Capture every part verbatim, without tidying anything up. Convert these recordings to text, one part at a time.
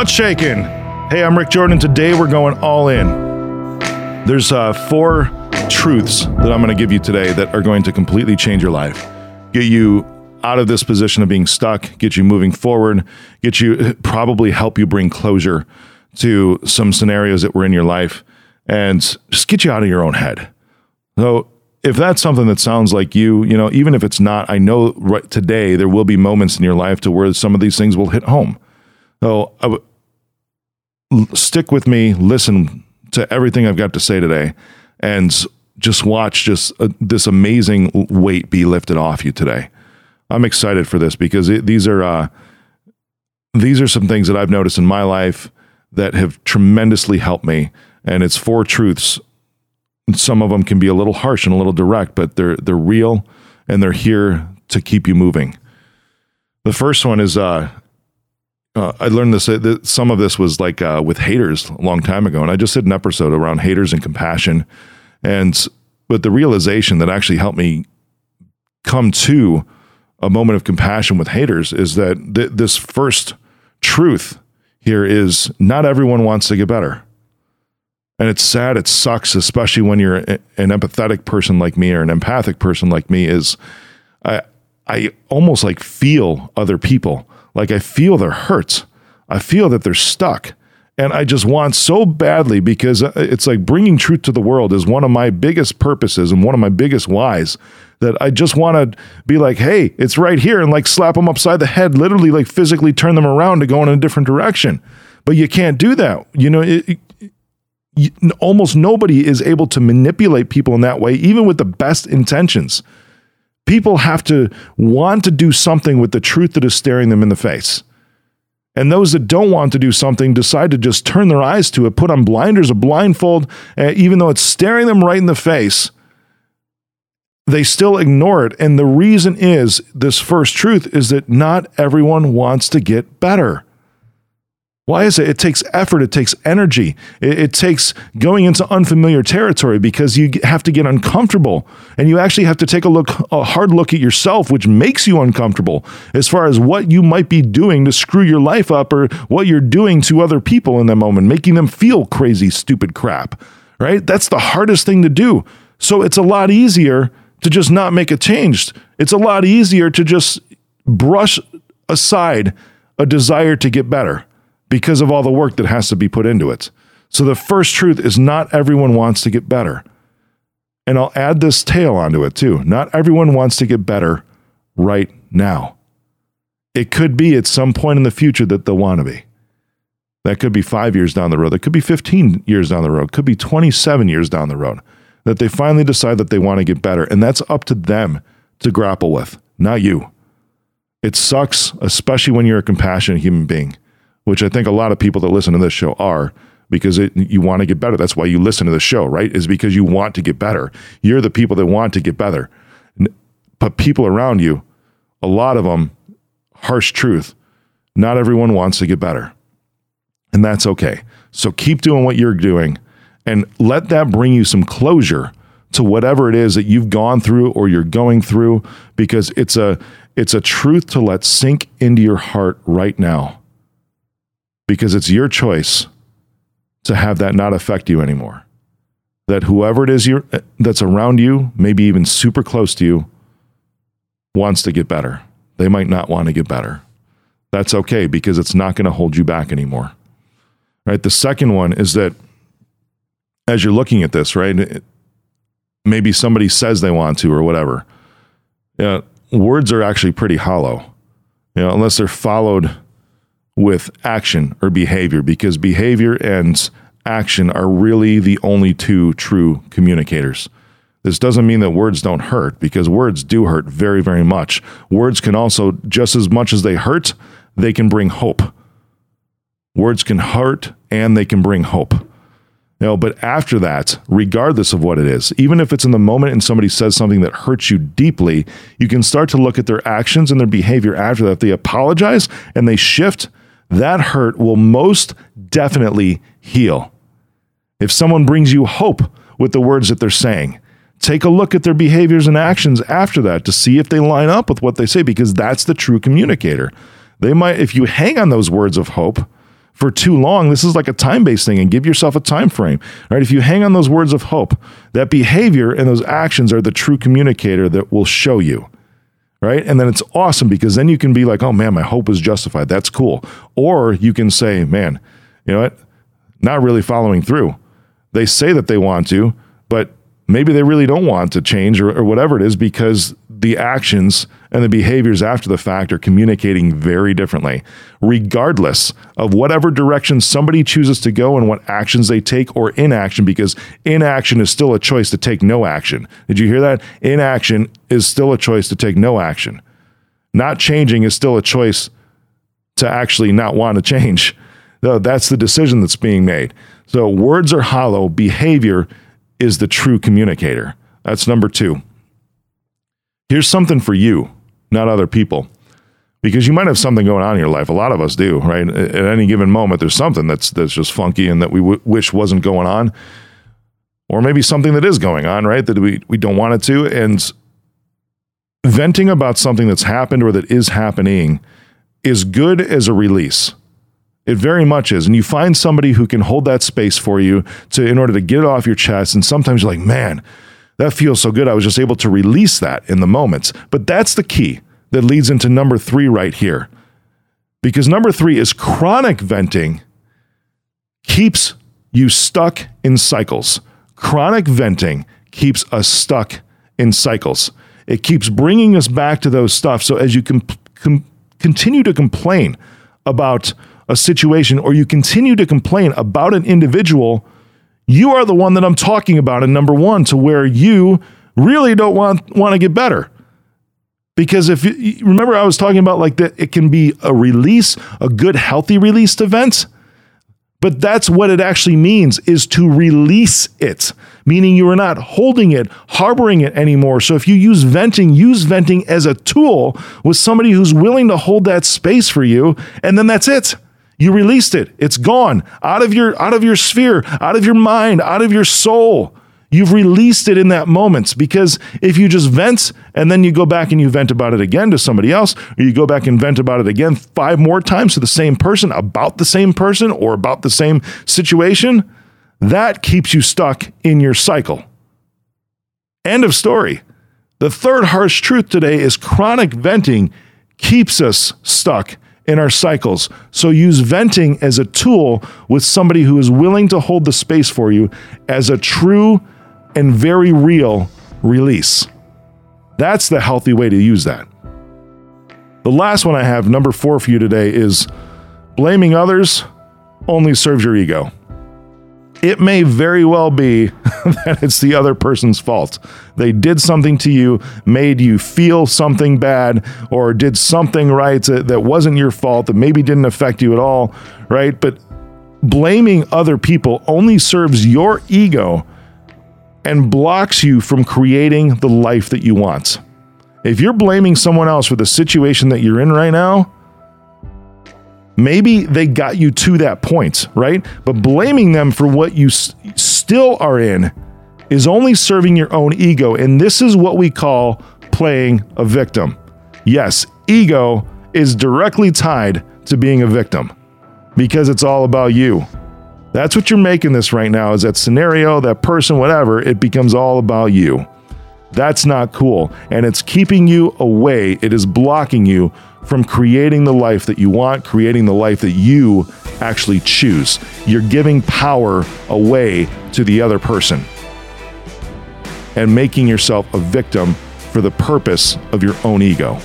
What's shaking? Hey, I'm Rick Jordan. Today we're going all in. There's uh, four truths that I'm going to give you today that are going to completely change your life, get you out of this position of being stuck, get you moving forward, get you, probably help you bring closure to some scenarios that were in your life, and just get you out of your own head. So if that's something that sounds like you, you know, even if it's not, I know right today there will be moments in your life to where some of these things will hit home. So I w- stick with me, listen to everything I've got to say today, and just watch just uh, this amazing weight be lifted off you today. I'm excited for this because it, these are uh, these are some things that I've noticed in my life that have tremendously helped me, and it's four truths. Some of them can be a little harsh and a little direct, but they're they're real and they're here to keep you moving. The first one is uh, uh, I learned this. Uh, that some of this was like uh, with haters a long time ago, and I just did an episode around haters and compassion, and but the realization that actually helped me come to a moment of compassion with haters is that th- this first truth here is not everyone wants to get better. And it's sad, it sucks, especially when you're an empathetic person like me or an empathic person like me, is I I almost like feel other people. Like I feel their hurts. I feel that they're stuck. And I just want so badly, because it's like bringing truth to the world is one of my biggest purposes and one of my biggest whys, that I just want to be like, hey, it's right here, and like slap them upside the head, literally like physically turn them around to go in a different direction. But you can't do that. You know, it, it, you, almost nobody is able to manipulate people in that way, even with the best intentions. People have to want to do something with the truth that is staring them in the face. And those that don't want to do something decide to just turn their eyes to it, put on blinders, a blindfold, uh, even though it's staring them right in the face, they still ignore it. And the reason is, this first truth is that not everyone wants to get better. Why is it? It takes effort. It takes energy. It, it takes going into unfamiliar territory, because you have to get uncomfortable, and you actually have to take a look, a hard look at yourself, which makes you uncomfortable as far as what you might be doing to screw your life up, or what you're doing to other people in that moment, making them feel crazy, stupid crap, right? That's the hardest thing to do. So it's a lot easier to just not make a change. It's a lot easier to just brush aside a desire to get better, because of all the work that has to be put into it. So the first truth is not everyone wants to get better. And I'll add this tail onto it too. Not everyone wants to get better right now. It could be at some point in the future that they'll want to be. That could be five years down the road. That could be fifteen years down the road. Could be twenty-seven years down the road that they finally decide that they want to get better. And that's up to them to grapple with, not you. It sucks, especially when you're a compassionate human being, which I think a lot of people that listen to this show are, because it, you want to get better. That's why you listen to the show, right? Is because you want to get better. You're the people that want to get better. But people around you, a lot of them, harsh truth, not everyone wants to get better. And that's okay. So keep doing what you're doing, and let that bring you some closure to whatever it is that you've gone through or you're going through, because it's a it's a truth to let sink into your heart right now. Because it's your choice to have that not affect you anymore. That whoever it is you're, that's around you, maybe even super close to you, wants to get better. They might not want to get better. That's okay, because it's not going to hold you back anymore. Right? The second one is that as you're looking at this, right, it, maybe somebody says they want to or whatever. You know, words are actually pretty hollow, you know, unless they're followed with action or behavior, because behavior and action are really the only two true communicators. This doesn't mean that words don't hurt, because words do hurt very, very much. Words can also, just as much as they hurt, they can bring hope. Words can hurt and they can bring hope. You know, but after that, regardless of what it is, even if it's in the moment and somebody says something that hurts you deeply, you can start to look at their actions and their behavior after that. If they apologize and they shift, that hurt will most definitely heal. If someone brings you hope with the words that they're saying, take a look at their behaviors and actions after that to see if they line up with what they say, because that's the true communicator. They might, if you hang on those words of hope, for too long, this is like a time-based thing, and give yourself a time frame. All right, if you hang on those words of hope, that behavior and those actions are the true communicator that will show you, right? And then it's awesome, because then you can be like, oh man, my hope was justified. That's cool. Or you can say, man, you know what? Not really following through. They say that they want to, but maybe they really don't want to change, or, or whatever it is, because the actions and the behaviors after the fact are communicating very differently, regardless of whatever direction somebody chooses to go and what actions they take, or inaction, because inaction is still a choice to take no action. Did you hear that? Inaction is still a choice to take no action. Not changing is still a choice to actually not want to change. No, that's the decision that's being made. So words are hollow. Behavior is the true communicator. That's number two. Here's something for you, not other people, because you might have something going on in your life. A lot of us do, right? At any given moment, there's something that's that's just funky and that we w- wish wasn't going on, or maybe something that is going on, right? That we, we don't want it to. And venting about something that's happened or that is happening is good as a release. It very much is. And you find somebody who can hold that space for you to, in order to get it off your chest. And sometimes you're like, man, that feels so good. I was just able to release that in the moments. But that's the key that leads into number three right here. Because number three is chronic venting keeps you stuck in cycles. Chronic venting keeps us stuck in cycles. It keeps bringing us back to those stuff. So as you com- com- continue to complain about a situation, or you continue to complain about an individual, you are the one that I'm talking about in number one, to where you really don't want, want to get better. Because if you remember, I was talking about like that, it can be a release, a good, healthy release to vent. But that's what it actually means, is to release it, meaning you are not holding it, harboring it anymore. So if you use venting, use venting as a tool with somebody who's willing to hold that space for you. And then that's it. You released it. It's gone out of your, out of your sphere, out of your mind, out of your soul. You've released it in that moment. Because if you just vent and then you go back and you vent about it again to somebody else, or you go back and vent about it again five more times to the same person, about the same person, or about the same situation, that keeps you stuck in your cycle. End of story. The third harsh truth today is chronic venting keeps us stuck in our cycles. So use venting as a tool with somebody who is willing to hold the space for you as a true and very real release. That's the healthy way to use that. The last one I have, number four for you today, is blaming others only serves your ego. It may very well be that it's the other person's fault. They did something to you, made you feel something bad, or did something right that, that wasn't your fault, that maybe didn't affect you at all, right? But blaming other people only serves your ego and blocks you from creating the life that you want. If you're blaming someone else for the situation that you're in right now, maybe they got you to that point, right? But blaming them for what you s- still are in is only serving your own ego. And this is what we call playing a victim. Yes, ego is directly tied to being a victim, because it's all about you. That's what you're making this right now, is that scenario, that person, whatever, it becomes all about you. That's not cool. And it's keeping you away. It is blocking you from creating the life that you want, creating the life that you actually choose. You're giving power away to the other person and making yourself a victim for the purpose of your own ego.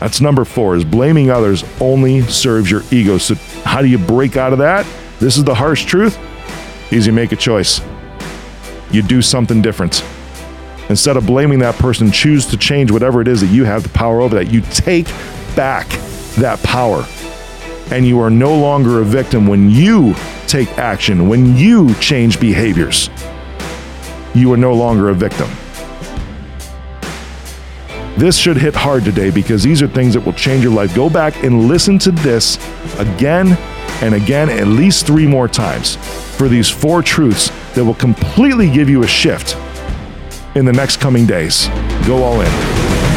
That's number four, is blaming others only serves your ego. So how do you break out of that? This is the harsh truth, is you make a choice. You do something different. Instead of blaming that person, choose to change whatever it is that you have the power over, that you take back that power. And you are no longer a victim when you take action, when you change behaviors. You are no longer a victim. This should hit hard today, because these are things that will change your life. Go back and listen to this again and again, at least three more times, for these four truths that will completely give you a shift in the next coming days. Go all in.